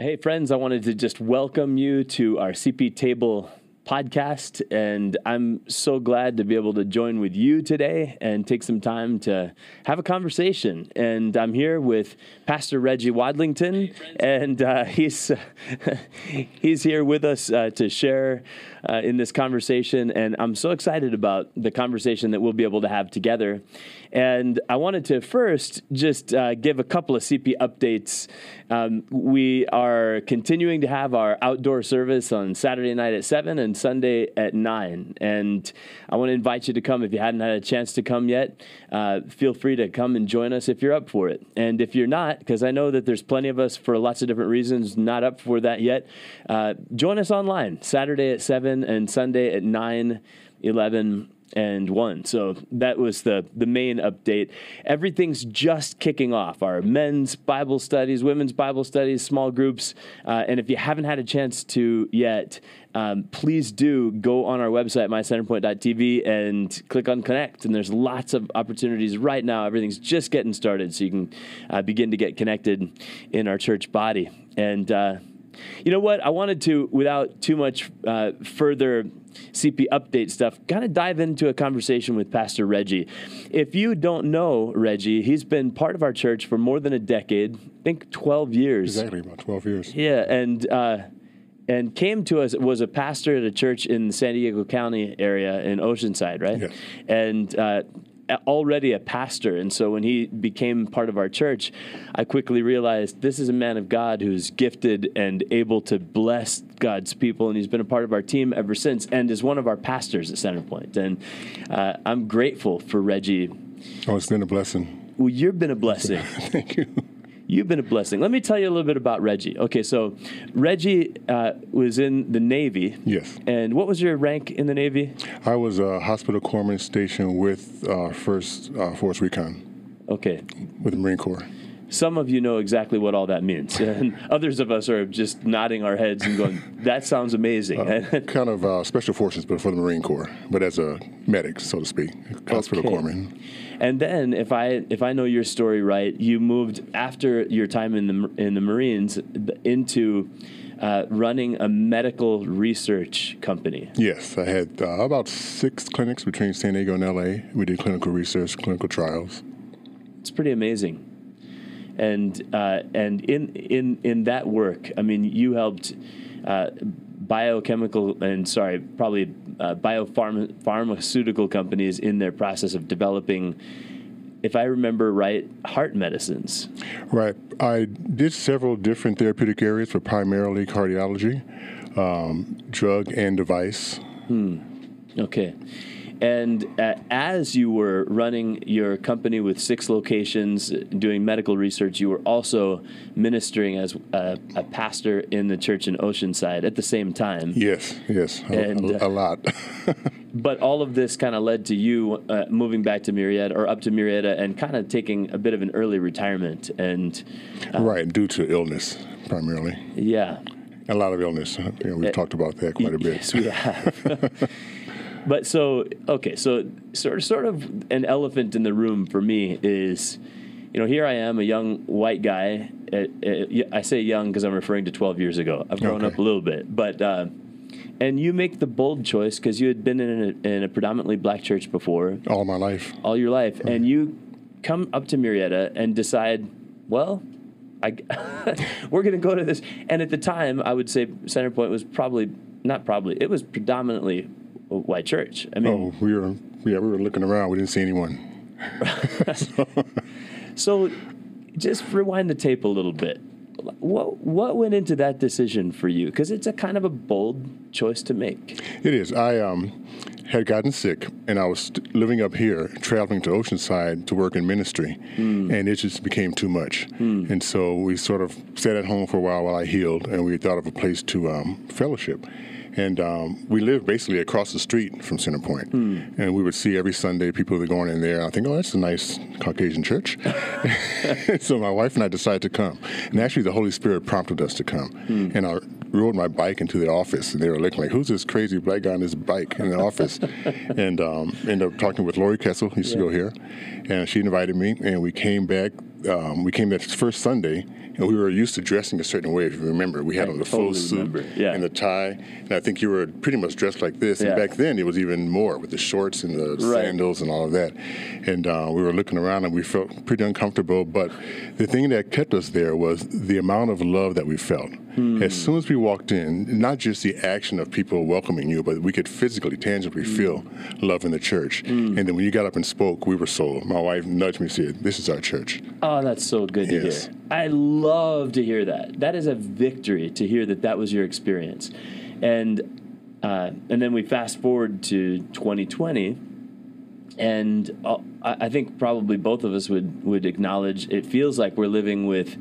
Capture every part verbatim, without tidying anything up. Hey, friends, I wanted to just welcome you to our C P Table podcast, and I'm so glad to be able to join with you today and take some time to have a conversation. And I'm here with Pastor Reggie Wadlington, hey, and uh, he's, he's here with us uh, to share uh, in this conversation, and I'm so excited about the conversation that we'll be able to have together. And I wanted to first just uh, give a couple of C P updates. Um, we are continuing to have our outdoor service on Saturday night at seven and Sunday at nine. And I want to invite you to come. If you hadn't had a chance to come yet, uh, feel free to come and join us if you're up for it. And if you're not, because I know that there's plenty of us for lots of different reasons not up for that yet, uh, join us online Saturday at seven and Sunday at nine, eleven, and one. So that was the, the main update. Everything's just kicking off. Our men's Bible studies, women's Bible studies, small groups. Uh, and if you haven't had a chance to yet, um, please do go on our website, my center point dot t v, and click on Connect. And there's lots of opportunities right now. Everything's just getting started, so you can uh, begin to get connected in our church body. And uh, you know what? I wanted to, without too much uh, further C P update stuff, kind of dive into a conversation with Pastor Reggie. If you don't know Reggie, he's been part of our church for more than a decade, I think twelve years. Exactly, about twelve years. Yeah, and uh, and came to us, was a pastor at a church in the San Diego County area in Oceanside, right? Yes. And uh, already a pastor. And so when he became part of our church, I quickly realized this is a man of God who's gifted and able to bless God's people, and he's been a part of our team ever since, and is one of our pastors at Centerpoint. And uh, I'm grateful for Reggie. Oh, it's been a blessing. Well, you've been a blessing. Thank you. You've been a blessing. Let me tell you a little bit about Reggie. Okay, so Reggie uh, was in the Navy. Yes. And what was your rank in the Navy? I was a hospital corpsman stationed with first uh, uh, Force Recon. Okay. With the Marine Corps. Some of you know exactly what all that means, and others of us are just nodding our heads and going, that sounds amazing. Uh, kind of uh, special forces, but for the Marine Corps, but as a medic, so to speak, hospital okay. corpsman. And then, if I if I know your story right, you moved after your time in the in the Marines into uh, running a medical research company. Yes, I had uh, about six clinics between San Diego and L A. We did clinical research, clinical trials. It's pretty amazing. And uh, and in in in that work, I mean, you helped uh, biochemical and sorry, probably uh, biopharma pharmaceutical companies in their process of developing, if I remember right, heart medicines. Right. I did several different therapeutic areas for primarily cardiology, um, drug and device. Hmm. Okay. And uh, as you were running your company with six locations, doing medical research, you were also ministering as a, a pastor in the church in Oceanside at the same time. Yes, yes, and, a, a lot. But all of this kind of led to you uh, moving back to Murrieta, or up to Murrieta, and kind of taking a bit of an early retirement. And uh, right, due to illness, primarily. Yeah. A lot of illness. Yeah, we've uh, talked about that quite a bit. Yes, we have. But so, okay, so sort of, sort of an elephant in the room for me is, you know, here I am, a young white guy. I say young because I'm referring to twelve years ago. I've grown okay. up a little bit. But, uh, and you make the bold choice because you had been in a, in a predominantly black church before. All my life. All your life. Mm-hmm. And you come up to Murrieta and decide, well, I, we're going to go to this. And at the time, I would say Centerpoint was probably, not probably, it was predominantly white church. I mean, oh, we were yeah, we were looking around. We didn't see anyone. so. so, just rewind the tape a little bit. What what went into that decision for you? Because it's a kind of a bold choice to make. It is. I um had gotten sick, and I was living up here, traveling to Oceanside to work in ministry, mm. and it just became too much. Mm. And so we sort of sat at home for a while while I healed, and we thought of a place to um, fellowship. And um, we lived basically across the street from Centerpoint. Mm. And we would see every Sunday people that were going in there. I think, oh, that's a nice Caucasian church. So my wife and I decided to come. And actually, the Holy Spirit prompted us to come. Mm. And I rode my bike into the office. And they were looking like, who's this crazy black guy on his bike in the office? And um, ended up talking with Lori Kessel, who used yeah. to go here. And she invited me. And we came back um, we came that first Sunday, and we were used to dressing a certain way. If you remember, we had I on the totally faux remember. suit yeah. and the tie, and I think you were pretty much dressed like this. Yeah. And back then, it was even more with the shorts and the right. sandals and all of that. And uh, we were looking around, and we felt pretty uncomfortable. But the thing that kept us there was the amount of love that we felt. Mm. As soon as we walked in, not just the action of people welcoming you, but we could physically, tangibly mm. feel love in the church. Mm. And then when you got up and spoke, we were sold. My wife nudged me and said, "This is our church." Oh, that's so good to yes. hear. I love to hear that. That is a victory to hear that that was your experience. And uh, and then we fast forward to twenty twenty, and uh, I think probably both of us would, would acknowledge it feels like we're living with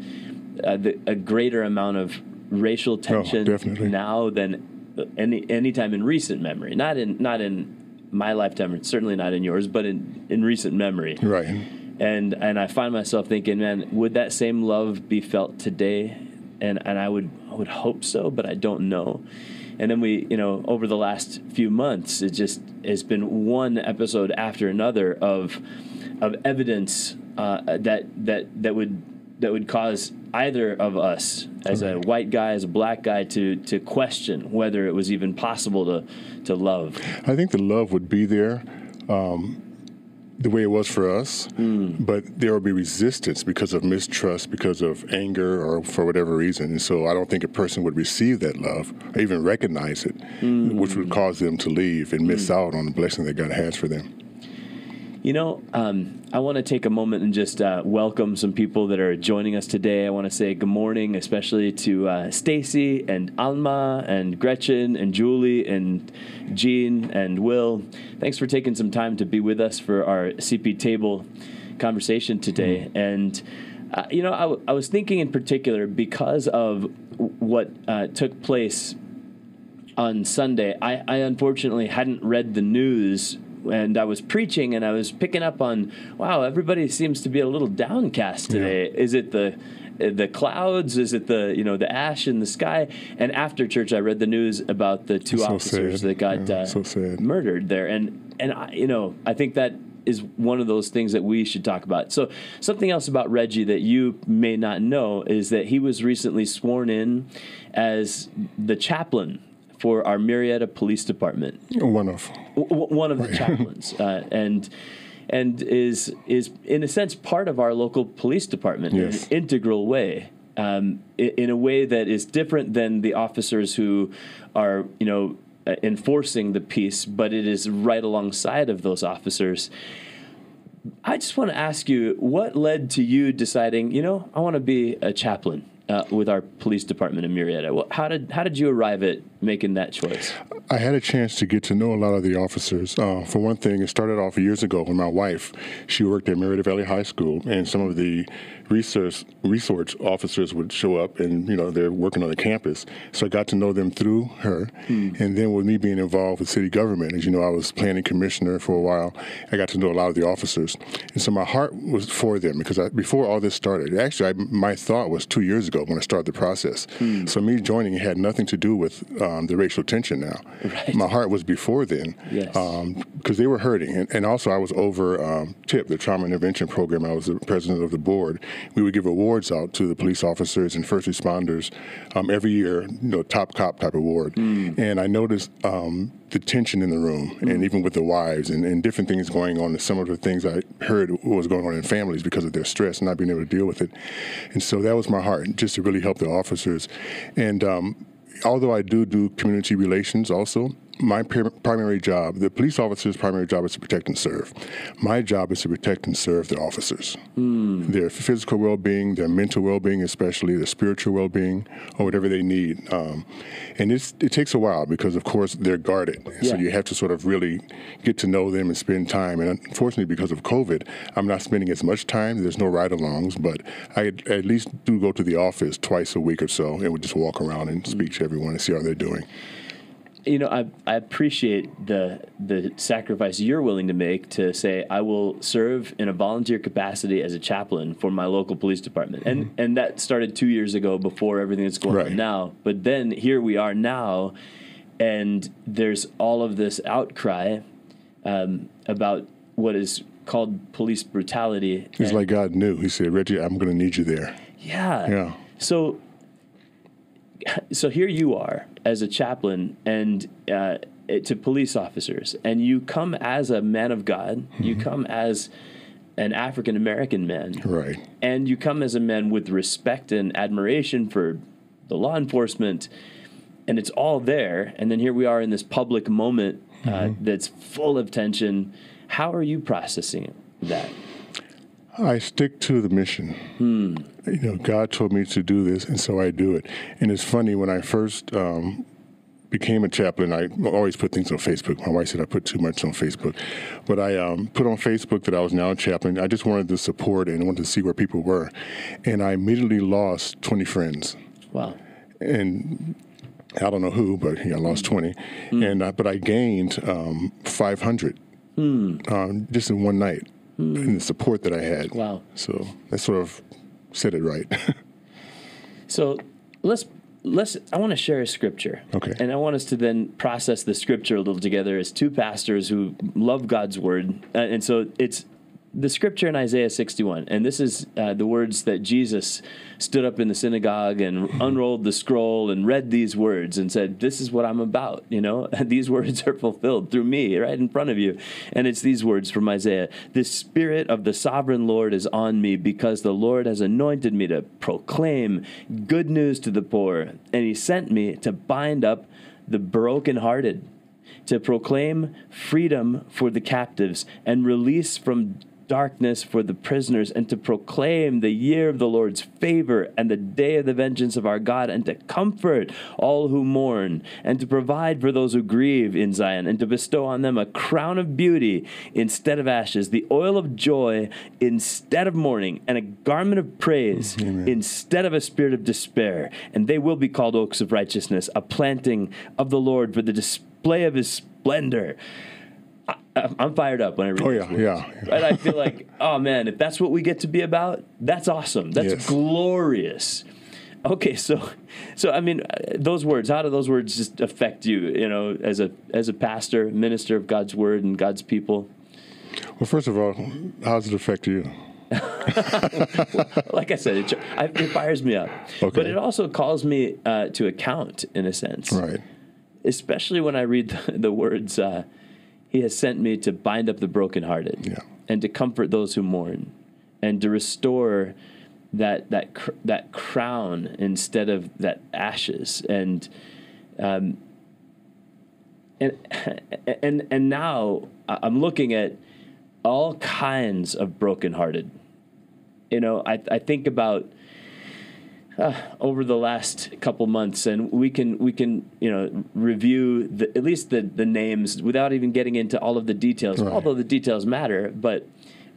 uh, the, a greater amount of racial tension oh, now than any any time in recent memory. Not in not in my lifetime, or certainly not in yours, but in, in recent memory. Right. And and I find myself thinking, man, would that same love be felt today? And and I would I would hope so, but I don't know. And then we, you know, over the last few months, it just has been one episode after another of of evidence uh, that that that would that would cause either of us, as a white guy, as a black guy, to to question whether it was even possible to to love. I think the love would be there. Um the way it was for us, mm. but there will be resistance because of mistrust, because of anger, or for whatever reason. And so I don't think a person would receive that love or even recognize it, mm. which would cause them to leave and miss mm. out on the blessing that God has for them. You know, um, I want to take a moment and just uh, welcome some people that are joining us today. I want to say good morning, especially to uh, Stacy and Alma and Gretchen and Julie and Jean and Will. Thanks for taking some time to be with us for our C P table conversation today. Mm-hmm. And, uh, you know, I, w- I was thinking in particular because of what uh, took place on Sunday. I, I unfortunately hadn't read the news, and I was preaching, and I was picking up on, wow, everybody seems to be a little downcast today. Yeah. Is it the the clouds? Is it the you know the ash in the sky? And after church, I read the news about the two so officers sad. that got yeah, uh, so murdered there. And and I, you know, I think that is one of those things that we should talk about. So something else about Reggie that you may not know is that he was recently sworn in as the chaplain for our Murrieta Police Department. One of. W- one of right. the chaplains. Uh, and and is, is in a sense, part of our local police department yes. in an integral way, um, in a way that is different than the officers who are, you know, enforcing the peace, but it is right alongside of those officers. I just want to ask you, what led to you deciding, you know, I want to be a chaplain Uh, with our police department in Murrieta? Well, how did how did you arrive at making that choice? I had a chance to get to know a lot of the officers. Uh, for one thing, it started off years ago when my wife, she worked at Murrieta Valley High School, and some of the resource resource officers would show up, and you know they're working on the campus. So I got to know them through her, mm. and then with me being involved with city government, as you know, I was planning commissioner for a while. I got to know a lot of the officers, and so my heart was for them because I, before all this started, actually I, my thought was two years ago. When I started the process. Mm. So me joining had nothing to do with um, the racial tension now. Right. My heart was before then yes. um, because they were hurting. And, and also I was over um, T I P, the Trauma Intervention Program. I was the president of the board. We would give awards out to the police officers and first responders um, every year, you know, top cop type award. Mm. And I noticed um, the tension in the room mm. and even with the wives and, and different things going on, and some of the things I heard was going on in families because of their stress and not being able to deal with it. And so that was my heart, just to really help the officers. And um, although I do do community relations also, my primary job, the police officer's primary job is to protect and serve. My job is to protect and serve the officers. Mm. Their physical well-being, their mental well-being especially, their spiritual well-being, or whatever they need. Um, and it's, it takes a while because, of course, they're guarded. Yeah. So you have to sort of really get to know them and spend time. And unfortunately, because of COVID, I'm not spending as much time. There's no ride-alongs, but I at least do go to the office twice a week or so and would just walk around and speak mm. to everyone and see how they're doing. You know, I I appreciate the the sacrifice you're willing to make to say I will serve in a volunteer capacity as a chaplain for my local police department, and mm-hmm. and that started two years ago before everything that's going right. on now. But then here we are now, and there's all of this outcry um, about what is called police brutality. It's like God knew. He said, Reggie, I'm going to need you there. Yeah. Yeah. So, so here you are as a chaplain and uh, to police officers, and you come as a man of God. Mm-hmm. You come as an African-American man. Right. And you come as a man with respect and admiration for the law enforcement, and it's all there. And then here we are in this public moment uh, mm-hmm. that's full of tension. How are you processing that? I stick to the mission. Hmm. You know, God told me to do this, and so I do it. And it's funny, when I first um, became a chaplain, I always put things on Facebook. My wife said I put too much on Facebook. But I um, put on Facebook that I was now a chaplain. I just wanted the support and wanted to see where people were. And I immediately lost twenty friends. Wow. And I don't know who, but yeah, I lost twenty. Hmm. And uh, but I gained um, five hundred. Mm. Um, just in one night, mm. and the support that I had. Wow. So that sort of said it right. So let's, let's, I want to share a scripture. Okay. And I want us to then process the scripture a little together as two pastors who love God's word. Uh, and so it's the scripture in Isaiah sixty-one. And this is uh, the words that Jesus stood up in the synagogue and mm-hmm. unrolled the scroll and read these words and said, this is what I'm about. You know, these words are fulfilled through me right in front of you. And it's these words from Isaiah. The Spirit of the sovereign Lord is on me because the Lord has anointed me to proclaim good news to the poor. And he sent me to bind up the brokenhearted, to proclaim freedom for the captives and release from darkness for the prisoners, and to proclaim the year of the Lord's favor and the day of the vengeance of our God, and to comfort all who mourn, and to provide for those who grieve in Zion, and to bestow on them a crown of beauty instead of ashes, the oil of joy instead of mourning, and a garment of praise Amen. Instead of a spirit of despair. And they will be called oaks of righteousness, a planting of the Lord for the display of his splendor. I'm fired up when I read oh, yeah, yeah, yeah. And I feel like, oh, man, if that's what we get to be about, that's awesome. That's yes. glorious. Okay, so, so I mean, those words, how do those words just affect you, you know, as a as a pastor, minister of God's word and God's people? Well, first of all, how does it affect you? Like I said, it, it fires me up. Okay. But it also calls me uh, to account, in a sense. Right. Especially when I read the, the words, uh, He has sent me to bind up the brokenhearted yeah. and to comfort those who mourn and to restore that that cr- that crown instead of that ashes. And um, and and and now I'm looking at all kinds of brokenhearted. You know, I I think about Uh, over the last couple months, and we can we can you know review the, at least the, the names without even getting into all of the details, right. although the details matter. But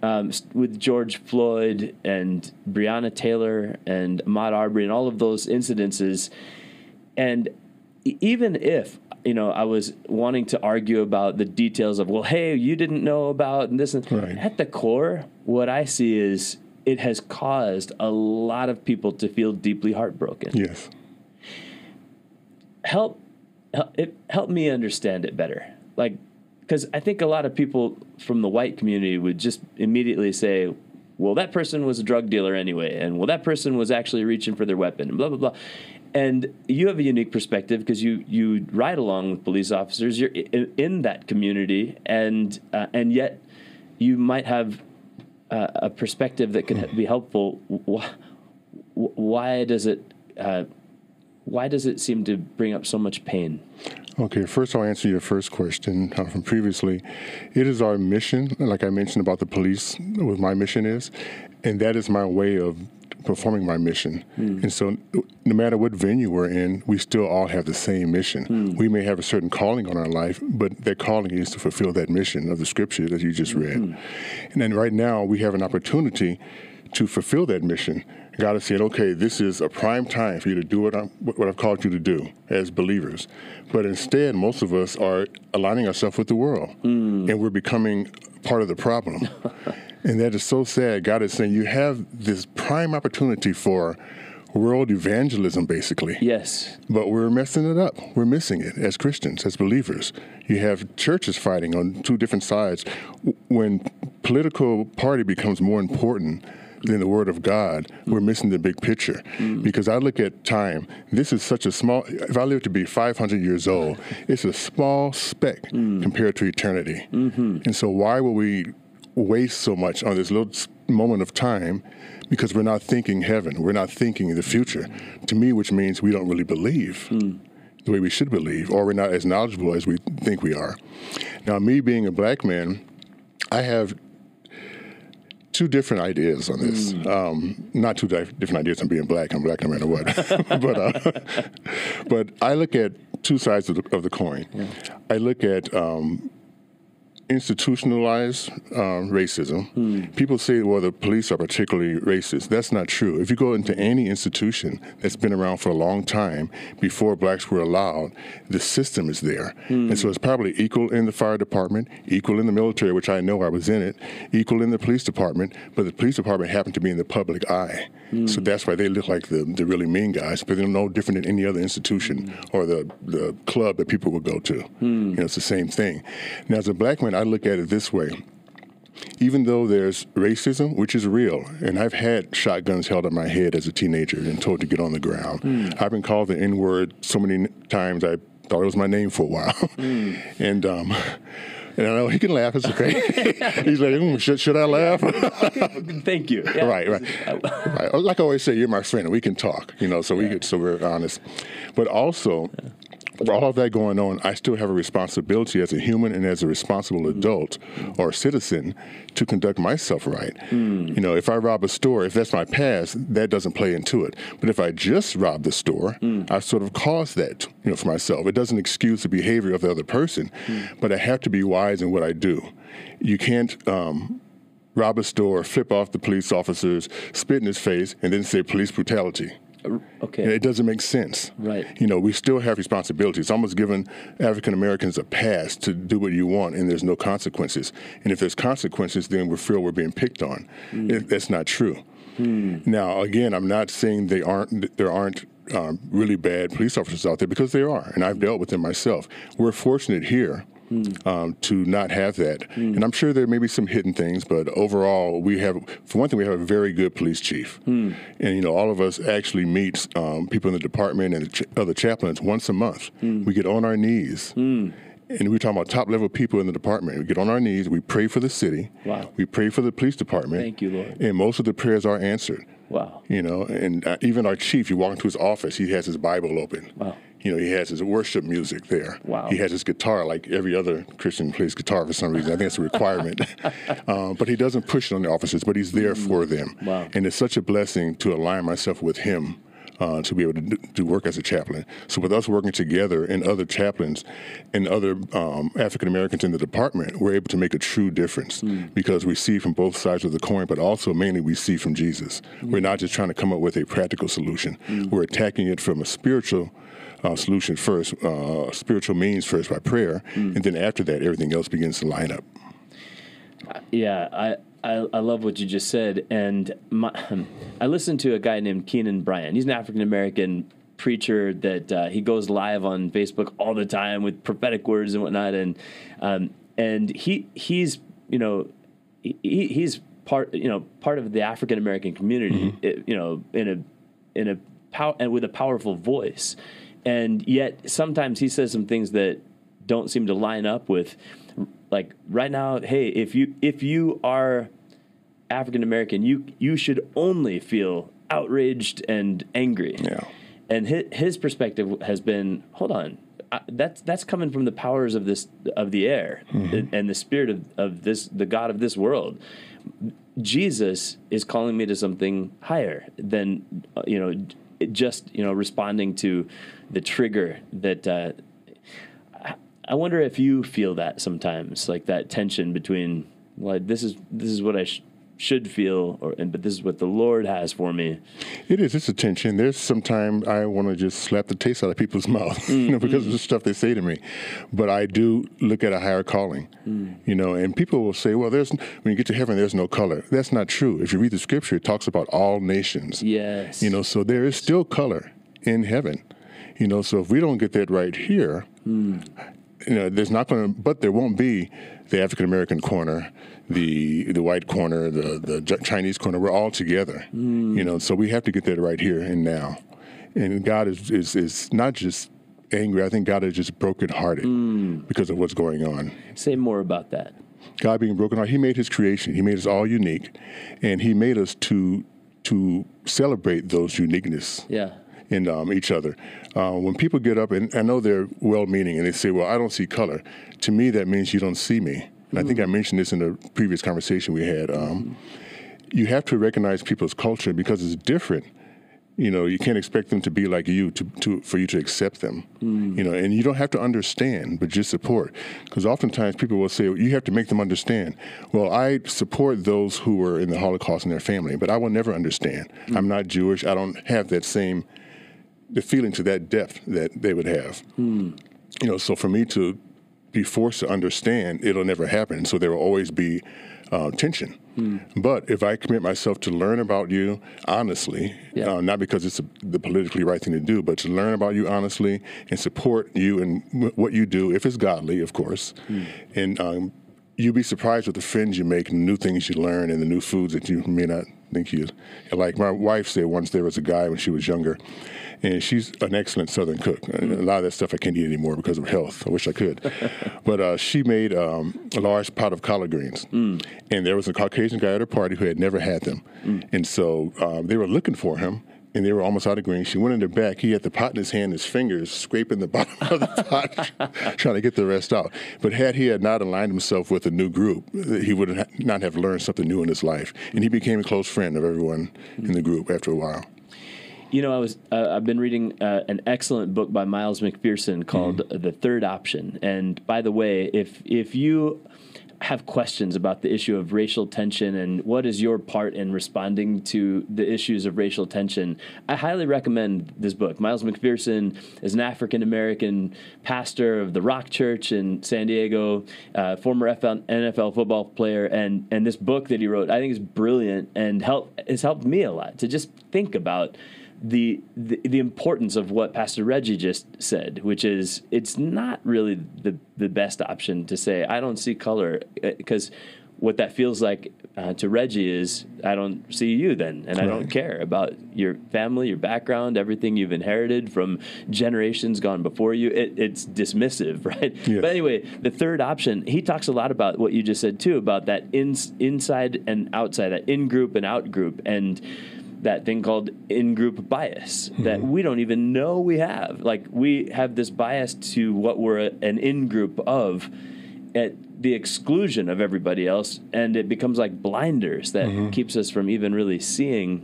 um, with George Floyd and Breonna Taylor and Ahmaud Arbery and all of those incidences, and even if you know I was wanting to argue about the details of well, hey, you didn't know about and this and right. at the core, what I see is. It has caused a lot of people to feel deeply heartbroken. Yes. Help, help, it, help me understand it better. Like, because I think a lot of people from the white community would just immediately say, well, that person was a drug dealer anyway, and well, that person was actually reaching for their weapon, and blah, blah, blah. And you have a unique perspective because you, you ride along with police officers. You're in, in that community, and uh, and yet you might have... Uh, a perspective that could be helpful. Why, why does it? Uh, why does it seem to bring up so much pain? Okay, first I'll answer your first question uh, from previously. It is our mission, like I mentioned about the police, what my mission is, and that is my way of performing my mission. Mm. And so, no matter what venue we're in, we still all have the same mission. Mm. We may have a certain calling on our life, but that calling is to fulfill that mission of the scripture that you just read. Mm. And then right now, we have an opportunity to fulfill that mission. God has said, okay, this is a prime time for you to do what, I'm, what I've called you to do as believers. But instead, most of us are aligning ourselves with the world, mm. and we're becoming part of the problem. And that is so sad. God is saying you have this prime opportunity for world evangelism, basically. Yes. But we're messing it up. We're missing it as Christians, as believers. You have churches fighting on two different sides. When political party becomes more important than the Word of God, mm. we're missing the big picture. Mm. Because I look at time, this is such a small, if I live to be five hundred years old, it's a small speck mm. compared to eternity. Mm-hmm. And so why will we waste so much on this little moment of time? Because we're not thinking heaven. We're not thinking the future, to me, which means we don't really believe mm. the way we should believe, or we're not as knowledgeable as we think we are. Now, me being a black man, I have two different ideas on this. Mm. Um, not two di- different ideas on being black. I'm black no matter what. but uh, but I look at two sides of the, of the coin. Yeah. I look at um, institutionalized um, racism. Mm. People say, well, the police are particularly racist. That's not true. If you go into any institution that's been around for a long time, before blacks were allowed, the system is there. Mm. And so it's probably equal in the fire department, equal in the military, which I know I was in it, equal in the police department, but the police department happened to be in the public eye. Mm. So that's why they look like the, the really mean guys, but they're no different than any other institution mm. or the, the club that people would go to. Mm. You know, it's the same thing. Now, as a black man, I look at it this way. Even though there's racism, which is real, and I've had shotguns held at my head as a teenager and told to get on the ground. Mm. I've been called the N-word so many times I thought it was my name for a while. Mm. and um, and I know he can laugh, it's okay. He's like, mm, should, should I laugh? Okay, thank you. Yeah. Right, right. right. Like I always say, you're my friend, and we can talk, you know, so, yeah. we get, so we're honest. But also... Yeah. For all of that going on, I still have a responsibility as a human and as a responsible adult mm. or citizen to conduct myself right. Mm. You know, if I rob a store, if that's my past, that doesn't play into it. But if I just rob the store, mm. I've sort of caused that, you know, for myself. It doesn't excuse the behavior of the other person, mm. but I have to be wise in what I do. You can't... Um, rob a store, flip off the police officers, spit in his face, and then say police brutality. Okay. And it doesn't make sense. Right. You know, we still have responsibilities. It's almost giving African-Americans a pass to do what you want, and there's no consequences. And if there's consequences, then we feel we're being picked on. Mm. It, that's not true. Mm. Now, again, I'm not saying they aren't, there aren't um, really bad police officers out there, because there are, and I've dealt with them myself. We're fortunate here. Mm. Um, to not have that. Mm. And I'm sure there may be some hidden things, but overall, we have, for one thing, we have a very good police chief. Mm. And, you know, all of us actually meet um, people in the department and the ch- other chaplains once a month. Mm. We get on our knees. Mm. And we're talking about top-level people in the department. We get on our knees. We pray for the city. Wow. We pray for the police department. Thank you, Lord. And most of the prayers are answered. Wow. You know, and uh, even our chief, you walk into his office, he has his Bible open. Wow. You know, he has his worship music there. Wow. He has his guitar, like every other Christian plays guitar for some reason. I think it's a requirement. um, but he doesn't push it on the officers, but he's there mm. for them. Wow. And it's such a blessing to align myself with him uh, to be able to do, to work as a chaplain. So with us working together and other chaplains and other um, African-Americans in the department, we're able to make a true difference mm. because we see from both sides of the coin, but also mainly we see from Jesus. Mm. We're not just trying to come up with a practical solution. Mm. We're attacking it from a spiritual Uh, solution first, uh, spiritual means first by prayer, mm. and then after that, everything else begins to line up. Yeah, I I, I love what you just said, and my, I listened to a guy named Kenan Bryan. He's an African American preacher that uh, he goes live on Facebook all the time with prophetic words and whatnot, and um, and he he's you know he, he's part you know part of the African American community, mm-hmm. you know in a in a pow- and with a powerful voice. And yet sometimes he says some things that don't seem to line up with, like right now, hey, if you if you are African American, you you should only feel outraged and angry. Yeah. And his, his perspective has been, hold on, I, that's that's coming from the powers of this of the air mm-hmm. and the spirit of, of this the God of this world. Jesus is calling me to something higher than you know. It just, you know, responding to the trigger that uh, I wonder if you feel that sometimes, like that tension between, like, this is this is what I sh- should feel, or and but this is what the Lord has for me. It is. It's a tension. There's sometimes I want to just slap the taste out of people's mouth, mm-hmm. you know, because of the stuff they say to me. But I do look at a higher calling, mm. you know, and people will say, well, there's when you get to heaven, there's no color. That's not true. If you read the scripture, it talks about all nations. Yes. You know, so there is still color in heaven, you know, so if we don't get that right here, mm. you know, there's not going to, but there won't be the African-American corner, the the white corner, the, the Chinese corner. We're all together, mm. you know, so we have to get that right here and now. And God is, is, is not just angry. I think God is just brokenhearted mm. because of what's going on. Say more about that. God being brokenhearted, he made his creation. He made us all unique, and he made us to to celebrate those uniqueness. Yeah. And um, each other. Uh, when people get up, and I know they're well-meaning, and they say, well, I don't see color. To me, that means you don't see me. And mm. I think I mentioned this in the previous conversation we had. Um, mm. You have to recognize people's culture because it's different. You know, you can't expect them to be like you to, to for you to accept them. Mm. You know, and you don't have to understand, but just support. Because oftentimes people will say, well, you have to make them understand. Well, I support those who were in the Holocaust and their family, but I will never understand. Mm. I'm not Jewish. I don't have that same... the feeling to that depth that they would have. Mm. You know, so for me to be forced to understand, it'll never happen. So there will always be uh, tension. Mm. But if I commit myself to learn about you honestly, yeah. uh, not because it's a, the politically right thing to do, but to learn about you honestly and support you in w- what you do, if it's godly, of course, mm. and um, you'd be surprised with the friends you make and the new things you learn and the new foods that you may not think you like. My wife said once there was a guy when she was younger, and she's an excellent Southern cook. And a lot of that stuff I can't eat anymore because of health. I wish I could. But uh, she made um, a large pot of collard greens. Mm. And there was a Caucasian guy at her party who had never had them. Mm. And so um, they were looking for him, and they were almost out of greens. She went in the back. He had the pot in his hand, his fingers scraping the bottom of the pot, trying to get the rest out. But had he had not aligned himself with a new group, he would not have learned something new in his life. And he became a close friend of everyone mm. in the group after a while. You know, I was uh, I've been reading uh, an excellent book by Miles McPherson called mm. The Third Option. And by the way, if if you have questions about the issue of racial tension and what is your part in responding to the issues of racial tension, I highly recommend this book. Miles McPherson is an African-American pastor of the Rock Church in San Diego, uh, former N F L football player, and and this book that he wrote, I think, is brilliant and help has helped me a lot to just think about The, the the importance of what Pastor Reggie just said, which is it's not really the, the best option to say, I don't see color, because what that feels like uh, to Reggie is, I don't see you then, and right. I don't care about your family, your background, everything you've inherited from generations gone before you. It, it's dismissive, right? Yes. But anyway, the third option, he talks a lot about what you just said, too, about that in, inside and outside, that in-group and out-group, and that thing called in-group bias mm-hmm. that we don't even know we have. Like, we have this bias to what we're a, an in-group of at the exclusion of everybody else, and it becomes like blinders that mm-hmm. keeps us from even really seeing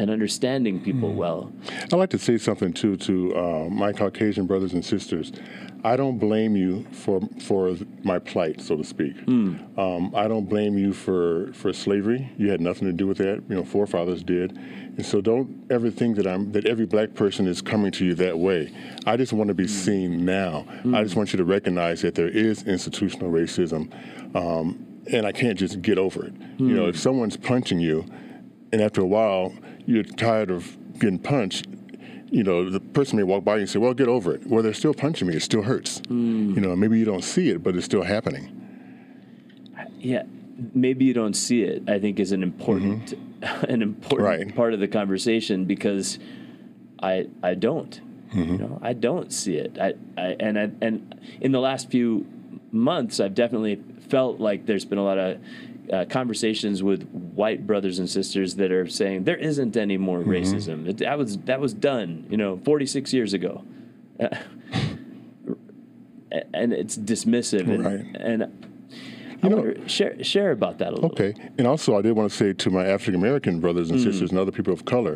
and understanding people mm-hmm. well. I'd like to say something, too, to uh, my Caucasian brothers and sisters. I don't blame you for for my plight, so to speak. Mm. Um, I don't blame you for, for slavery. You had nothing to do with that. You know, forefathers did. And so don't ever think that I'm that every black person is coming to you that way. I just want to be mm. seen now. Mm. I just want you to recognize that there is institutional racism, um, and I can't just get over it. Mm. You know, if someone's punching you, and after a while you're tired of getting punched, you know, the person may walk by you and say, well, get over it. Well, they're still punching me. It still hurts. Mm. You know, maybe you don't see it, but it's still happening. Yeah, maybe you don't see it, I think, is an important mm-hmm. an important right. part of the conversation, because I I don't. Mm-hmm. You know, I don't see it. I, I and I and in the last few months, I've definitely felt like there's been a lot of Uh, conversations with white brothers and sisters that are saying there isn't any more mm-hmm. racism. It, that was that was done, you know, forty-six years ago, uh, and it's dismissive. Right. And, and I you wonder, know, share share about that a little. Okay, and also I did want to say to my African American brothers and mm. sisters and other people of color,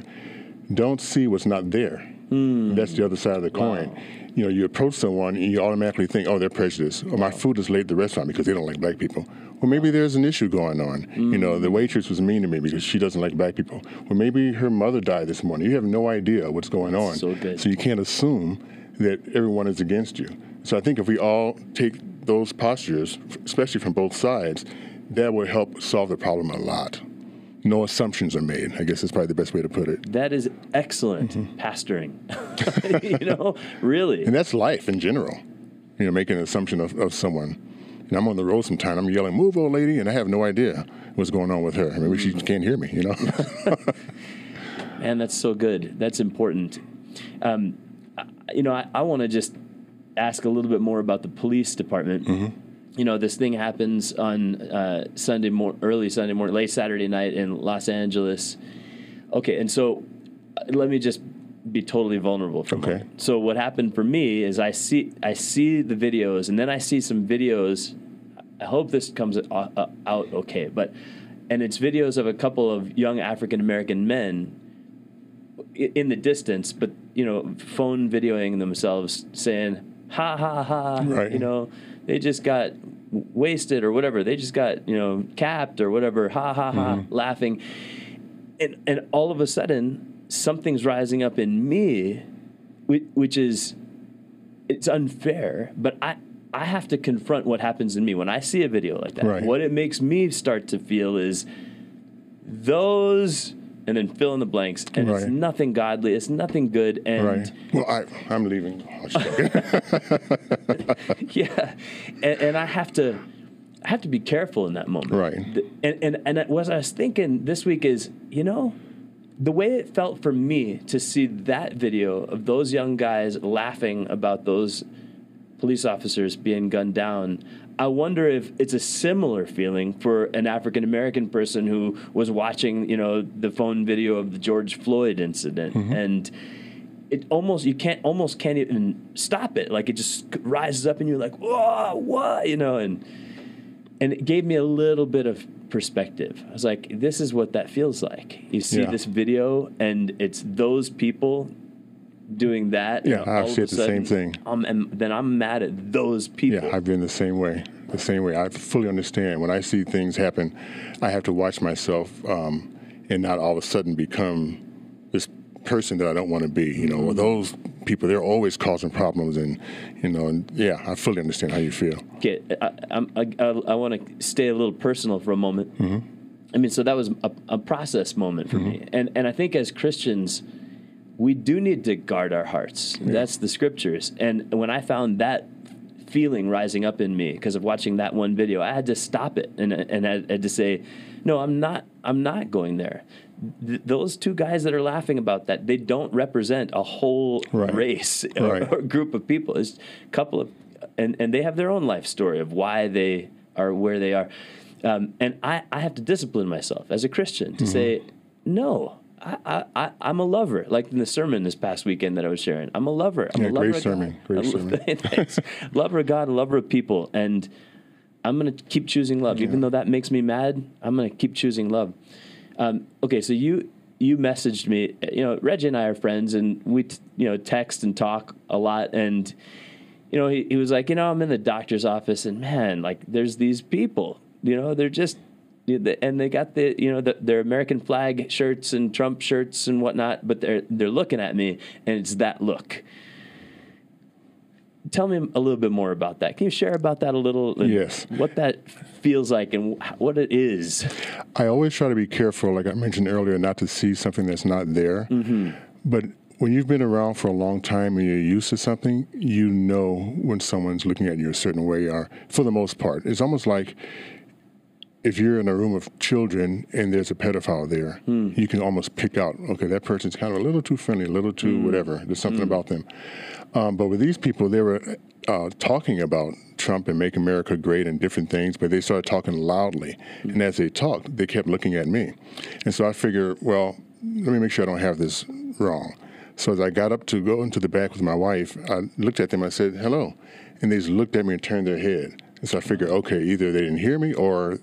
don't see what's not there. Mm. That's the other side of the coin. Wow. You know, you approach someone and you automatically think, oh, they're prejudiced. Or my food is late at the restaurant because they don't like black people. Well, maybe there's an issue going on. Mm. You know, the waitress was mean to me because she doesn't like black people. Well, maybe her mother died this morning. You have no idea what's going on. So good. So you can't assume that everyone is against you. So I think if we all take those postures, especially from both sides, that would help solve the problem a lot. No assumptions are made, I guess is probably the best way to put it. That is excellent mm-hmm. pastoring, you know, really. And that's life in general, you know, making an assumption of, of someone. And I'm on the road sometime, I'm yelling, move, old lady, and I have no idea what's going on with her. I mean, maybe she can't hear me, you know. Man, that's so good. That's important. Um, you know, I, I want to just ask a little bit more about the police department. Mm-hmm. You know, this thing happens on uh, Sunday morning, early Sunday morning, late Saturday night in Los Angeles. Okay, and so uh, let me just be totally vulnerable for a moment. Okay. So what happened for me is I see I see the videos, and then I see some videos. I hope this comes out okay, but and it's videos of a couple of young African American men in the distance, but you know, phone videoing themselves saying ha ha ha, right. You know. They just got wasted or whatever. They just got, you know, capped or whatever, ha, ha, ha, mm-hmm. laughing. And and all of a sudden, something's rising up in me, which is, it's unfair. But I, I have to confront what happens in me when I see a video like that. Right. What it makes me start to feel is those... and then fill in the blanks, and right. It's nothing godly, it's nothing good, and... Right. Well, I, I'm leaving. Yeah, and, and I have to I have to be careful in that moment. Right. And, and, and what I was thinking this week is, you know, the way it felt for me to see that video of those young guys laughing about those police officers being gunned down... I wonder if it's a similar feeling for an African-American person who was watching, you know, the phone video of the George Floyd incident. Mm-hmm. And it almost, you can't, almost can't even stop it. Like it just rises up and you're like, whoa, what, you know, and, and it gave me a little bit of perspective. I was like, this is what that feels like. You see yeah. this video and it's those people doing that. Yeah, I've said the same thing. Um, and then I'm mad at those people. Yeah, I've been the same way. The same way. I fully understand. When I see things happen, I have to watch myself um, and not all of a sudden become this person that I don't want to be. You know, mm-hmm. those people, they're always causing problems. And, you know, and yeah, I fully understand how you feel. Okay, I, I'm, I, I want to stay a little personal for a moment. Mm-hmm. I mean, so that was a, a process moment for mm-hmm. me. And, and I think as Christians... we do need to guard our hearts. Yeah. That's the scriptures. And when I found that feeling rising up in me because of watching that one video, I had to stop it and and I had to say, no, I'm not. I'm not going there. Th- those two guys that are laughing about that, they don't represent a whole right. race or, right. or group of people. It's a couple of, and and they have their own life story of why they are where they are. Um, and I, I have to discipline myself as a Christian to mm-hmm. say, no. I, I, I'm a lover, like in the sermon this past weekend that I was sharing. I'm a lover. I'm yeah, a lover great of sermon. God. Great I'm, sermon. Thanks. Lover of God, lover of people. And I'm going to keep choosing love. Yeah. Even though that makes me mad, I'm going to keep choosing love. Um, okay, so you you messaged me. You know, Reggie and I are friends, and we t- you know text and talk a lot. And, you know, he, he was like, you know, I'm in the doctor's office, and, man, like, there's these people. You know, they're just... and they got the you know the, their American flag shirts and Trump shirts and whatnot, but they're they're looking at me, and it's that look. Tell me a little bit more about that. Can you share about that a little? Yes. What that feels like and what it is. I always try to be careful, like I mentioned earlier, not to see something that's not there. Mm-hmm. But when you've been around for a long time and you're used to something, you know when someone's looking at you a certain way. Or for the most part, it's almost like. If you're in a room of children and there's a pedophile there, mm. you can almost pick out, okay, that person's kind of a little too friendly, a little too mm. whatever. There's something mm. about them. Um, but with these people, they were uh, talking about Trump and Make America Great and different things, but they started talking loudly. Mm. And as they talked, they kept looking at me. And so I figured, well, let me make sure I don't have this wrong. So as I got up to go into the back with my wife, I looked at them. I said, hello. And they just looked at me and turned their head. And so I figured, okay, either they didn't hear me or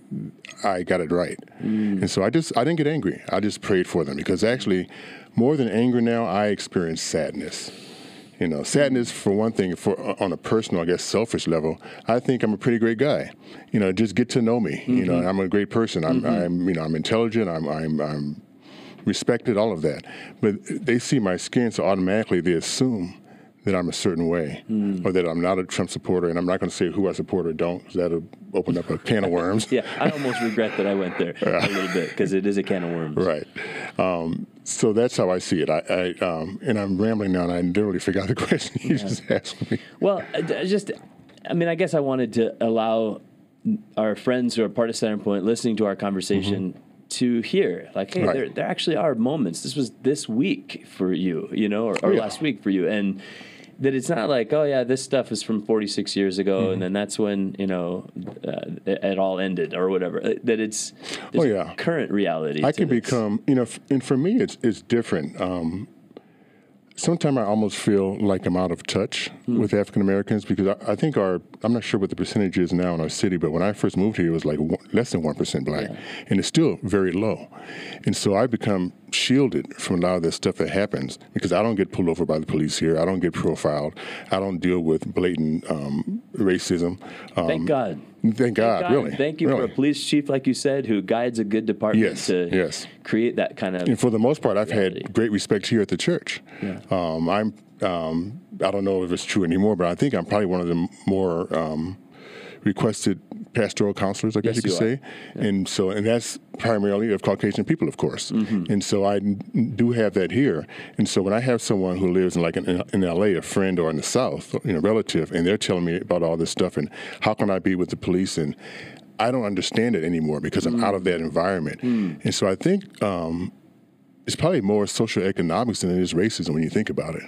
I got it right. Mm. And so I just, I didn't get angry. I just prayed for them because actually more than anger now, I experience sadness. You know, sadness, for one thing, for on a personal, I guess, selfish level, I think I'm a pretty great guy. You know, just get to know me. Mm-hmm. You know, I'm a great person. I'm, mm-hmm. I'm, you know, I'm intelligent. I'm, I'm, I'm respected, all of that. But they see my skin, so automatically they assume that I'm a certain way, mm. or that I'm not a Trump supporter, and I'm not going to say who I support or don't. That'll open up a can of worms. Yeah, I almost regret that I went there a little bit, because it is a can of worms. Right. Um, so that's how I see it. I, I um, and I'm rambling now, and I literally forgot the question you yeah. just asked me. Well, just, I mean, I guess I wanted to allow our friends who are part of Centerpoint listening to our conversation. Mm-hmm. To hear, like, hey, right. there there actually are moments. This was this week for you, you know, or, or yeah. last week for you, and that it's not like, oh yeah, this stuff is from forty-six years ago, mm-hmm. and then that's when, you know, uh, it all ended or whatever. That it's oh yeah, current reality. I can this. become, you know, f- and for me, it's it's different. Um, sometimes I almost feel like I'm out of touch mm. with African Americans, because I, I think our, I'm not sure what the percentage is now in our city, but when I first moved here, it was like one, less than one percent black, yeah. and it's still very low. And so I've become shielded from a lot of this stuff that happens, because I don't get pulled over by the police here. I don't get profiled. I don't deal with blatant um, racism. Um, Thank God. Thank, Thank God, God, really. Thank you really. for a police chief, like you said, who guides a good department yes, to yes. create that kind of... And for the most part, I've reality. had great respect here at the church. Yeah. Um, I'm, um, I don't know if it's true anymore, but I think I'm probably one of the more um, requested pastoral counselors, I guess yes, you could you say. Yeah. And so, and that's primarily of Caucasian people, of course. Mm-hmm. And so I n- do have that here. And so when I have someone who lives in like in, in L A, a friend, or in the South, you know, relative, and they're telling me about all this stuff and how can I be with the police, and I don't understand it anymore because mm. I'm out of that environment. Mm. And so I think um, it's probably more social economics than it is racism when you think about it.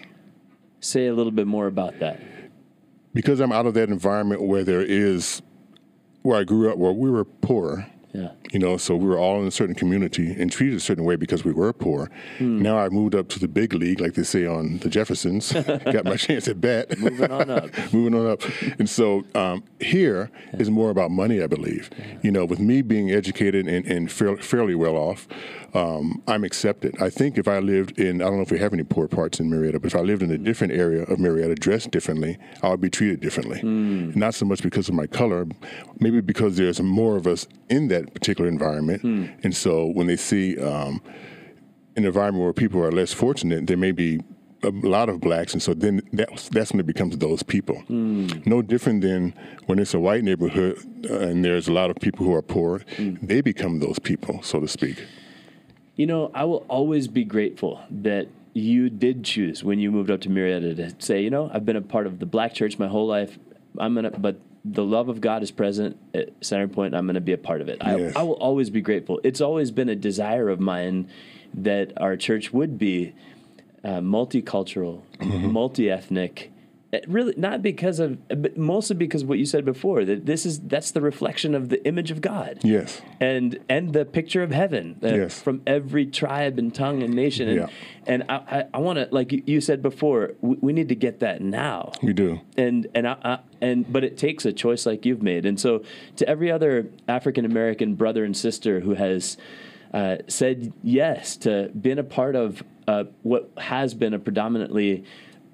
Say a little bit more about that. Because I'm out of that environment where there is, where I grew up, where we were poor. Yeah. You know, so we were all in a certain community and treated a certain way because we were poor. Mm. Now I moved up to the big league, like they say on The Jeffersons. Got my chance at bat. Moving on up. Moving on up. And so um, here yeah. is more about money, I believe. Yeah. You know, with me being educated and, and fair, fairly well off, um, I'm accepted. I think if I lived in, I don't know if we have any poor parts in Murrieta, but if I lived in a different area of Murrieta, dressed differently, I would be treated differently. Mm. Not so much because of my color, maybe because there's more of us in that particular environment. Hmm. And so when they see um, an environment where people are less fortunate, there may be a lot of blacks, and so then that's, that's when it becomes those people. Mm. No different than when it's a white neighborhood uh, and there's a lot of people who are poor, mm. they become those people, so to speak. You know, I will always be grateful that you did choose when you moved up to Murrieta to say, you know, I've been a part of the black church my whole life, I'm gonna, but the love of God is present at Centerpoint. I'm going to be a part of it. Yes. I, I will always be grateful. It's always been a desire of mine that our church would be uh, multicultural, mm-hmm. multi-ethnic. It really, not because of, but mostly because of what you said before. That this is that's the reflection of the image of God. Yes. And and the picture of heaven. Uh, yes. From every tribe and tongue and nation. And, yeah. and I I, I want to, like you said before, we, we need to get that now. We do. And and I. I And but it takes a choice like you've made. And so to every other African-American brother and sister who has uh, said yes to being a part of uh, what has been a predominantly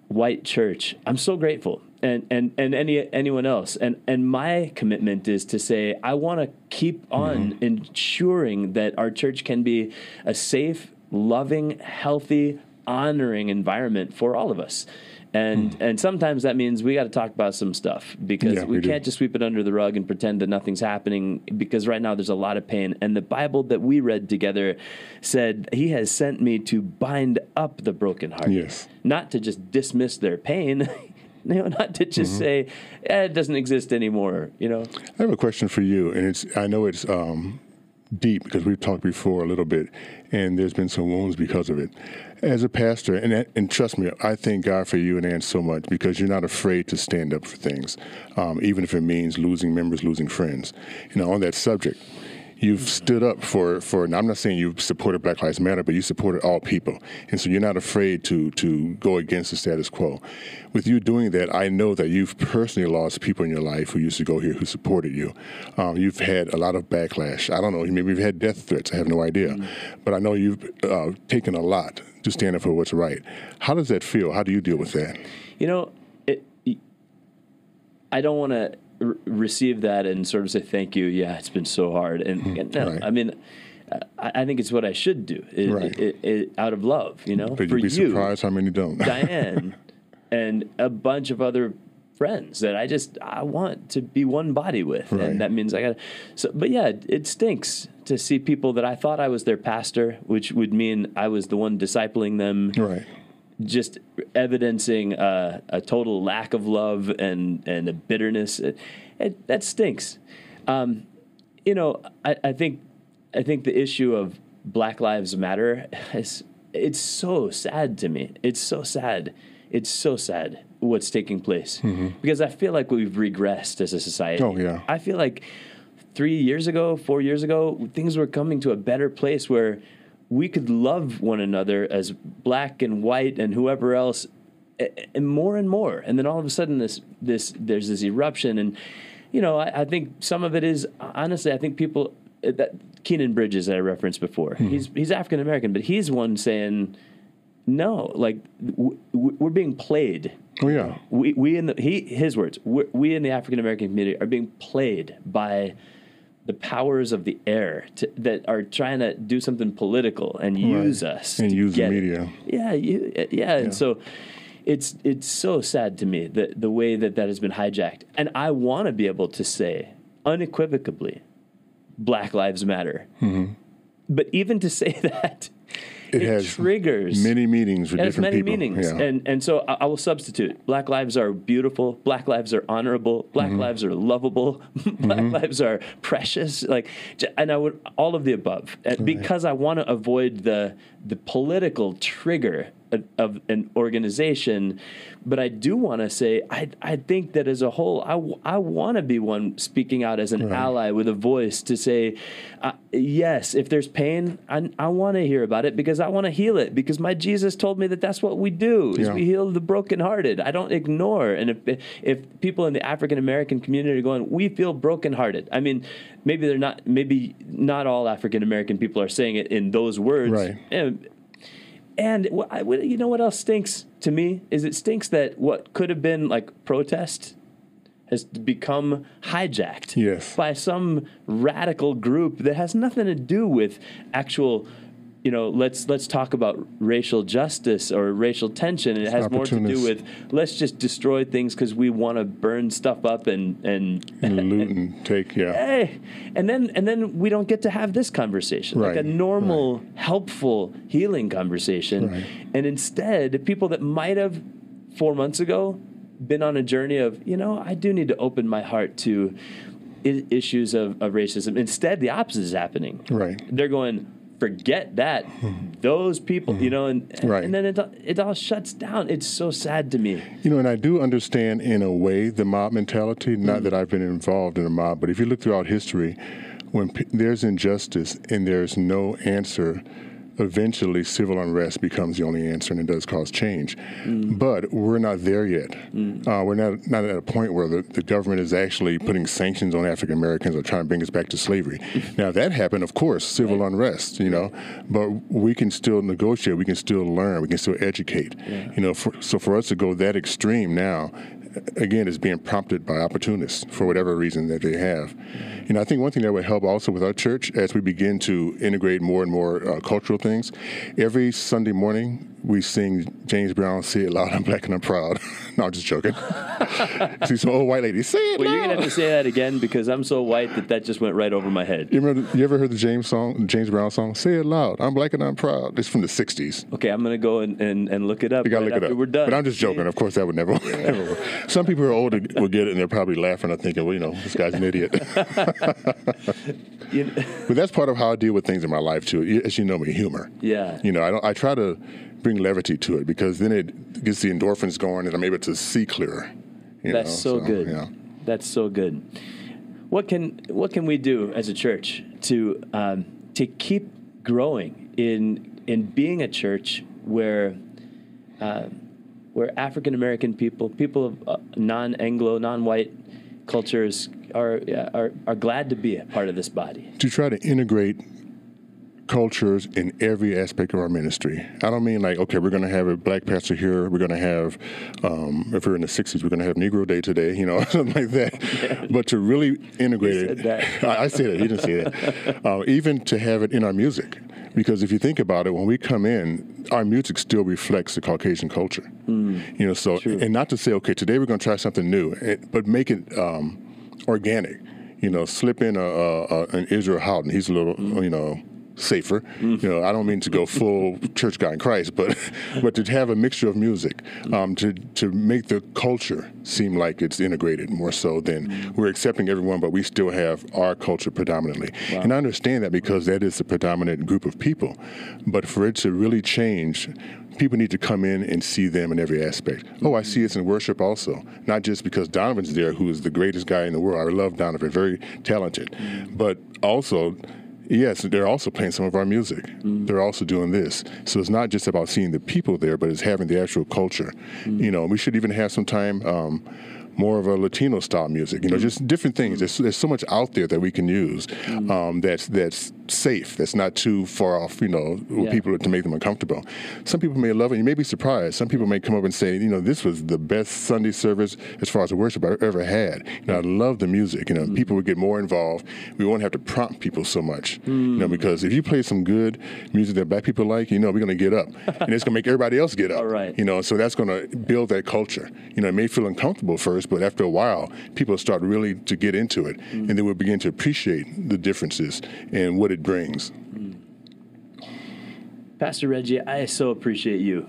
white church, I'm so grateful. And and, and any anyone else. And, and my commitment is to say I want to keep on mm-hmm. ensuring that our church can be a safe, loving, healthy, honoring environment for all of us. And mm. and sometimes that means we got to talk about some stuff, because yeah, we, we can't do. just sweep it under the rug and pretend that nothing's happening, because right now there's a lot of pain. And the Bible that we read together said, he has sent me to bind up the brokenhearted, yes. not to just dismiss their pain, you know, not to just mm-hmm. say, eh, it doesn't exist anymore. You know, I have a question for you, and it's I know it's um, deep because we've talked before a little bit, and there's been some wounds because of it. As a pastor, and and trust me, I thank God for you and Ann so much, because you're not afraid to stand up for things, um, even if it means losing members, losing friends. You know, on that subject, you've mm-hmm. stood up for, for, and I'm not saying you've supported Black Lives Matter, but you supported all people. And so you're not afraid to to go against the status quo. With you doing that, I know that you've personally lost people in your life who used to go here who supported you. Um, you've had a lot of backlash. I don't know, maybe you've had death threats. I have no idea. Mm-hmm. But I know you've uh, taken a lot to stand up for what's right. How does that feel? How do you deal with that? You know, it, I don't want to r- receive that and sort of say, thank you. Yeah, it's been so hard. And, mm, and no, right. I mean, I, I think it's what I should do it, right. it, it, it, out of love, you know. But you'd be surprised you, how many don't. Diane and a bunch of other friends that I just, I want to be one body with. Right. And that means I got to, so, but yeah, it, it stinks to see people that I thought I was their pastor, which would mean I was the one discipling them. Right. Just evidencing a, a total lack of love and, and a bitterness. It, it, that stinks. Um, you know, I, I think, I think the issue of Black Lives Matter is, it's so sad to me. It's so sad. It's so sad what's taking place, mm-hmm. because I feel like we've regressed as a society. Oh, yeah. I feel like three years ago, four years ago, things were coming to a better place where we could love one another as black and white and whoever else, and more and more. And then all of a sudden, this this there's this eruption. And, you know, I, I think some of it is, honestly, I think people, that Kenan Bryan that I referenced before, mm-hmm. he's he's African-American, but he's one saying, no, like, w- w- we're being played. Oh, yeah. We we in the he his words. We're, we in the African American community are being played by the powers of the air to, that are trying to do something political and use right. us and use the media. Yeah, you, yeah, yeah. And so it's it's so sad to me that the way that that has been hijacked. And I want to be able to say unequivocally, Black Lives Matter. Mm-hmm. But even to say that. It, it has triggers many meanings with different many people. Meanings. Yeah. And and so I, I will substitute. Black lives are beautiful. Black lives are honorable. Black mm-hmm. lives are lovable. Black mm-hmm. lives are precious. Like, and I would all of the above right. because I want to avoid the the political trigger of, of an organization. But I do want to say I I think that as a whole I, I want to be one speaking out as an right. ally with a voice to say uh, yes, if there's pain I I want to hear about it because. I want to heal it because my Jesus told me that that's what we do is yeah. we heal the brokenhearted. I don't ignore. And if if people in the African American community are going, we feel brokenhearted. I mean, maybe they're not. Maybe not all African American people are saying it in those words. Right. And, and I, you know what else stinks to me is it stinks that what could have been like protest has become hijacked yes. by some radical group that has nothing to do with actual. You know, let's let's talk about racial justice or racial tension. And it has more to do with let's just destroy things because we want to burn stuff up and and, and loot and, and take yeah. Hey, and then and then we don't get to have this conversation right. like a normal, right. helpful, healing conversation. Right. And instead, people that might have four months ago been on a journey of you know I do need to open my heart to I- issues of, of racism. Instead, the opposite is happening. Right, they're going. Forget that, those people, mm-hmm. you know, and right. and then it, it all shuts down. It's so sad to me. You know, and I do understand in a way the mob mentality, not mm-hmm. that I've been involved in a mob, but if you look throughout history, when p- there's injustice and there's no answer, eventually civil unrest becomes the only answer and it does cause change. Mm. But we're not there yet. Mm. Uh, we're not not at a point where the, the government is actually putting sanctions on African Americans or trying to bring us back to slavery. Now, if that happened, of course, civil right. unrest, you know, but we can still negotiate, we can still learn, we can still educate. Yeah. You know, for, so for us to go that extreme now, again, is being prompted by opportunists for whatever reason that they have. You know, I think one thing that would help also with our church as we begin to integrate more and more uh, cultural things, every Sunday morning we sing James Brown, Say It Loud, I'm Black and I'm Proud. No, I'm just joking. See some old white lady, say it well, loud. You're going to have to say that again because I'm so white that that just went right over my head. You, remember, you ever heard the James song, James Brown song? Say it loud, I'm Black and I'm Proud. It's from the sixties. Okay, I'm going to go and, and, and look it up. You got to right look it up. We're done. But I'm just joking. Of course, that would never work. Yeah. Some people who are older will get it, and they're probably laughing and thinking, well, you know, this guy's an idiot. you know. But that's part of how I deal with things in my life, too. As you know me, humor. Yeah. You know, I, don't, I try to bring levity to it because then it gets the endorphins going and I'm able to see clearer. You that's know? So, so good. Yeah. That's so good. What can what can we do as a church to um, to keep growing in in being a church where... Uh, where African American people, people of uh, non-Anglo, non-white cultures, are, are are glad to be a part of this body. To try to integrate cultures in every aspect of our ministry. I don't mean like, okay, we're going to have a black pastor here. We're going to have, um, if we're in the sixties, we're going to have Negro Day today, you know, something like that. Yeah. But to really integrate it, that. I, I said it. He didn't say that. Uh, even to have it in our music, because if you think about it, when we come in, our music still reflects the Caucasian culture. Mm, you know, so true. And not to say, okay, today we're going to try something new, it, but make it um, organic. You know, slip in a, a, a an Israel Houghton. He's a little, mm. you know. safer. Mm. You know, I don't mean to go full church guy in Christ, but but to have a mixture of music, um, to to make the culture seem like it's integrated more so than mm. we're accepting everyone, but we still have our culture predominantly. Wow. And I understand that because that is the predominant group of people. But for it to really change, people need to come in and see them in every aspect. Oh, I see it's in worship also, not just because Donovan's there, who is the greatest guy in the world. I love Donovan, very talented, mm. but also yes, they're also playing some of our music. Mm. They're also doing this. So it's not just about seeing the people there, but it's having the actual culture. Mm. You know, we should even have some time um, more of a Latino style music. You know, mm. just different things. There's, there's so much out there that we can use mm. um, that's that's safe, that's not too far off, you know, with yeah. people to make them uncomfortable. Some people may love it. You may be surprised. Some people may come up and say, you know, this was the best Sunday service as far as the worship I've ever had. You know, I love the music. You know, mm. people would get more involved. We won't have to prompt people so much. Mm. You know, because if you play some good music that black people like, you know, we're going to get up. And it's going to make everybody else get up. All right. You know, so that's going to build that culture. You know, it may feel uncomfortable first, but after a while, people start really to get into it. Mm. And they will begin to appreciate the differences and what it brings. Mm. Pastor Reggie, I so appreciate you.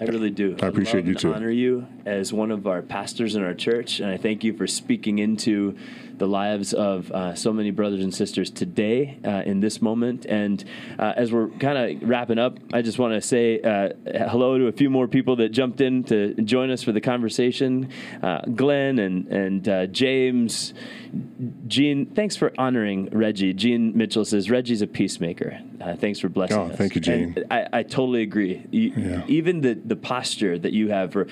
I really do. I appreciate you, too. I honor you as one of our pastors in our church, and I thank you for speaking into the lives of uh, so many brothers and sisters today uh, in this moment. And uh, as we're kind of wrapping up, I just want to say uh, hello to a few more people that jumped in to join us for the conversation. Uh, Glenn and, and uh, James, Gene, thanks for honoring Reggie. Gene Mitchell says, Reggie's a peacemaker. Uh, thanks for blessing oh, us. Oh, thank you, Gene. I, I totally agree. You, yeah. Even the the posture that you have for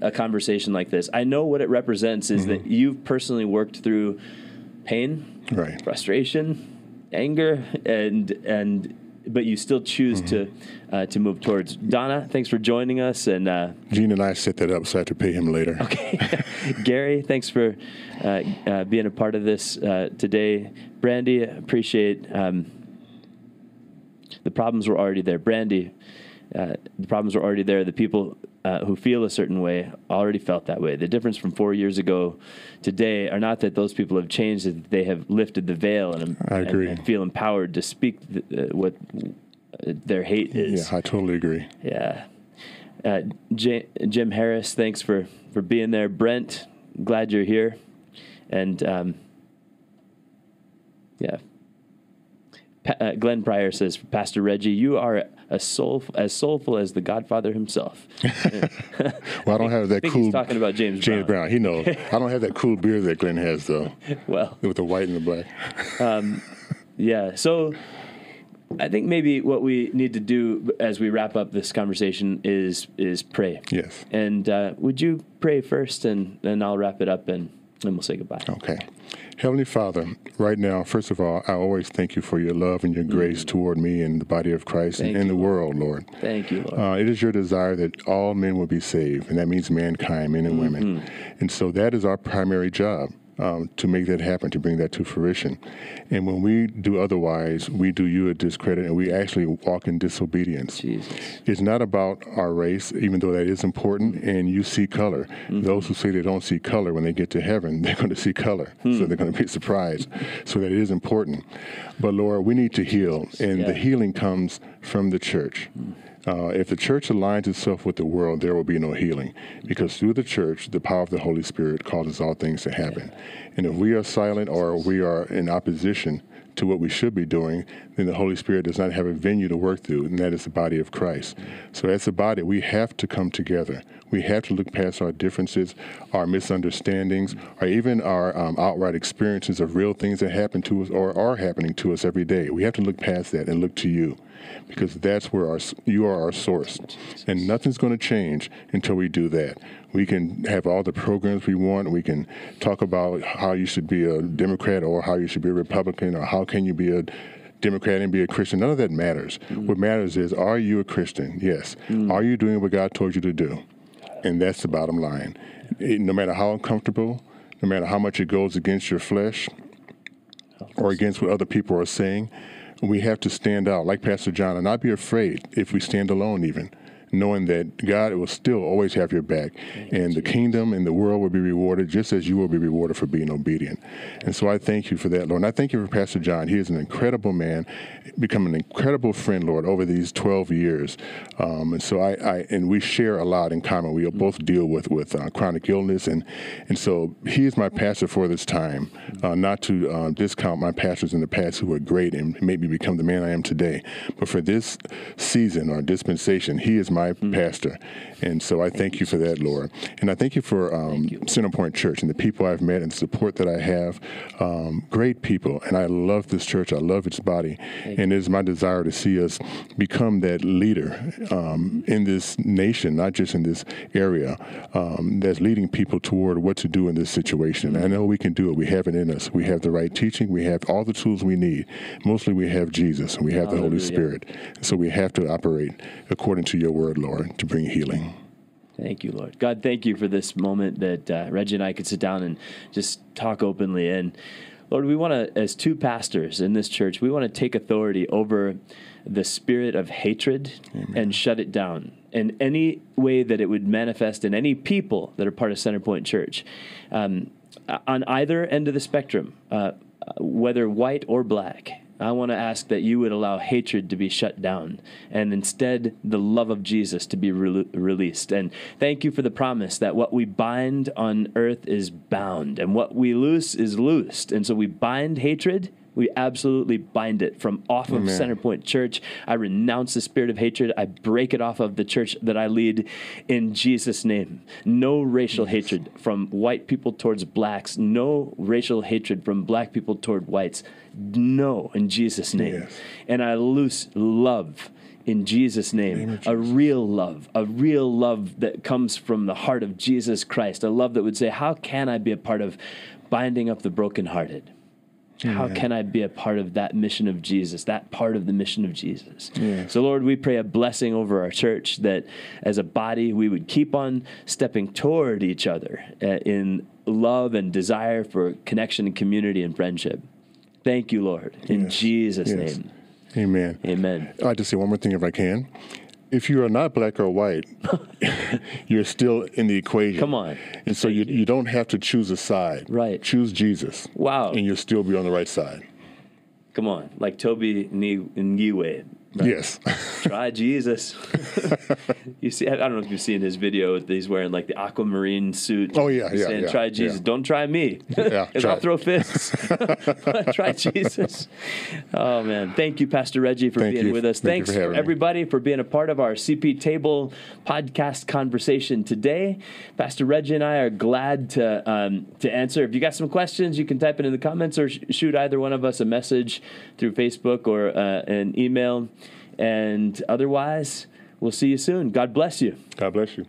a conversation like this, I know what it represents is mm-hmm. that you've personally worked through pain, right. frustration, anger, and and but you still choose mm-hmm. to uh, to move towards. Donna, thanks for joining us. And uh, Gene and I set that up, so I have to pay him later. Okay. Gary, thanks for uh, uh, being a part of this uh, today. Brandy, appreciate um, the problems were already there. Brandy, uh, the problems were already there. The people Uh, who feel a certain way already felt that way. The difference from four years ago today are not that those people have changed, that they have lifted the veil and, I agree. and, and feel empowered to speak th- uh, what uh, their hate is. Yeah, I totally agree. Yeah. Uh, J- Jim Harris, thanks for, for being there. Brent, glad you're here. And, um, yeah. Pa- uh, Glenn Pryor says, Pastor Reggie, you are a soul, as soulful as the Godfather himself. Well, I don't have that I think cool. He's talking about James, James Brown. Brown. He knows. I don't have that cool beard that Glenn has, though. Well, with the white and the black. um, yeah. So, I think maybe what we need to do as we wrap up this conversation is is pray. Yes. And uh, would you pray first, and then I'll wrap it up, and then we'll say goodbye. Okay. Heavenly Father, right now, first of all, I always thank you for your love and your grace mm. toward me and the body of Christ thank and in the world, Lord. Thank you, Lord. Uh, it is your desire that all men will be saved, and that means mankind, men and mm-hmm. women. And so that is our primary job, um, to make that happen, to bring that to fruition. And when we do otherwise, we do you a discredit, and we actually walk in disobedience. Jesus. It's not about our race, even though that is important, and you see color. Mm-hmm. Those who say they don't see color, when they get to heaven, they're going to see color. Mm. So they're going to be surprised. So that it is important. But, Lord, we need to heal, and yeah. the healing comes from the church. Mm. Uh, if the church aligns itself with the world, there will be no healing, because through the church, the power of the Holy Spirit causes all things to happen. Yeah. And if we are silent or we are in opposition to what we should be doing, then the Holy Spirit does not have a venue to work through, and that is the body of Christ. So as a body, we have to come together. We have to look past our differences, our misunderstandings, or even our um, outright experiences of real things that happen to us or are happening to us every day. We have to look past that and look to you, because that's where our, you are our source. And nothing's going to change until we do that. We can have all the programs we want. We can talk about how you should be a Democrat or how you should be a Republican or how can you be a Democrat and be a Christian. None of that matters. Mm. What matters is, are you a Christian? Yes. Mm. Are you doing what God told you to do? And that's the bottom line. It, no matter how uncomfortable, no matter how much it goes against your flesh or against what other people are saying, we have to stand out like Pastor John and not be afraid if we stand alone even, knowing that God will still always have your back. And the kingdom and the world will be rewarded just as you will be rewarded for being obedient. And so I thank you for that, Lord. And I thank you for Pastor John. He is an incredible man, become an incredible friend, Lord, over these twelve years. Um, and so I, I, and we share a lot in common. We both deal with, with uh, chronic illness. And, and so he is my pastor for this time, uh, not to uh, discount my pastors in the past who were great and made me become the man I am today. But for this season or dispensation, he is my My mm-hmm. pastor. And so I thank, thank you for that, Lord. And I thank you for um, thank you. Centerpoint Church and the people I've met and the support that I have. Um, great people. And I love this church. I love its body. Thank and it is my desire to see us become that leader um, in this nation, not just in this area, um, that's leading people toward what to do in this situation. Mm-hmm. I know we can do it. We have it in us. We have the right teaching. We have all the tools we need. Mostly we have Jesus and we have Hallelujah. The Holy Spirit. So we have to operate according to your word, Lord, to bring healing. Thank you, Lord. God, thank you for this moment that uh, Reggie and I could sit down and just talk openly. And Lord, we want to, as two pastors in this church, we want to take authority over the spirit of hatred Amen. And shut it down in any way that it would manifest in any people that are part of Centerpoint Church. Um, on either end of the spectrum, uh, whether white or black, I want to ask that you would allow hatred to be shut down and instead the love of Jesus to be re- released. And thank you for the promise that what we bind on earth is bound and what we loose is loosed. And so we bind hatred. We absolutely bind it from off of Amen. Centerpoint Church. I renounce the spirit of hatred. I break it off of the church that I lead in Jesus' name. No racial yes. hatred from white people towards blacks. No racial hatred from black people toward whites. No, in Jesus' name. Yes. And I loose love. In Jesus' name, Amen. A real love, a real love that comes from the heart of Jesus Christ, a love that would say, how can I be a part of binding up the brokenhearted? How yeah. can I be a part of that mission of Jesus, that part of the mission of Jesus? Yeah. So, Lord, we pray a blessing over our church that as a body we would keep on stepping toward each other uh, in love and desire for connection and community and friendship. Thank you, Lord, in yes. Jesus' yes. name. Amen. Amen. I'd like to say one more thing if I can. If you are not black or white, you're still in the equation. Come on. And so you, you don't have to choose a side. Right. Choose Jesus. Wow. And you'll still be on the right side. Come on. Like Toby Nguyen. Right? Yes. Try Jesus. You see, I don't know if you've seen his video. He's wearing like the aquamarine suit. Oh, yeah, yeah, saying, yeah. Try Jesus. Yeah. Don't try me. Yeah, try I'll it. Throw fists. Try Jesus. Oh, man. Thank you, Pastor Reggie, for Thank being you. With us. Thank Thanks, for for everybody, me. For being a part of our C P Table podcast conversation today. Pastor Reggie and I are glad to um, to answer. If you got some questions, you can type it in the comments or sh- shoot either one of us a message through Facebook or uh, an email. And otherwise, we'll see you soon. God bless you. God bless you.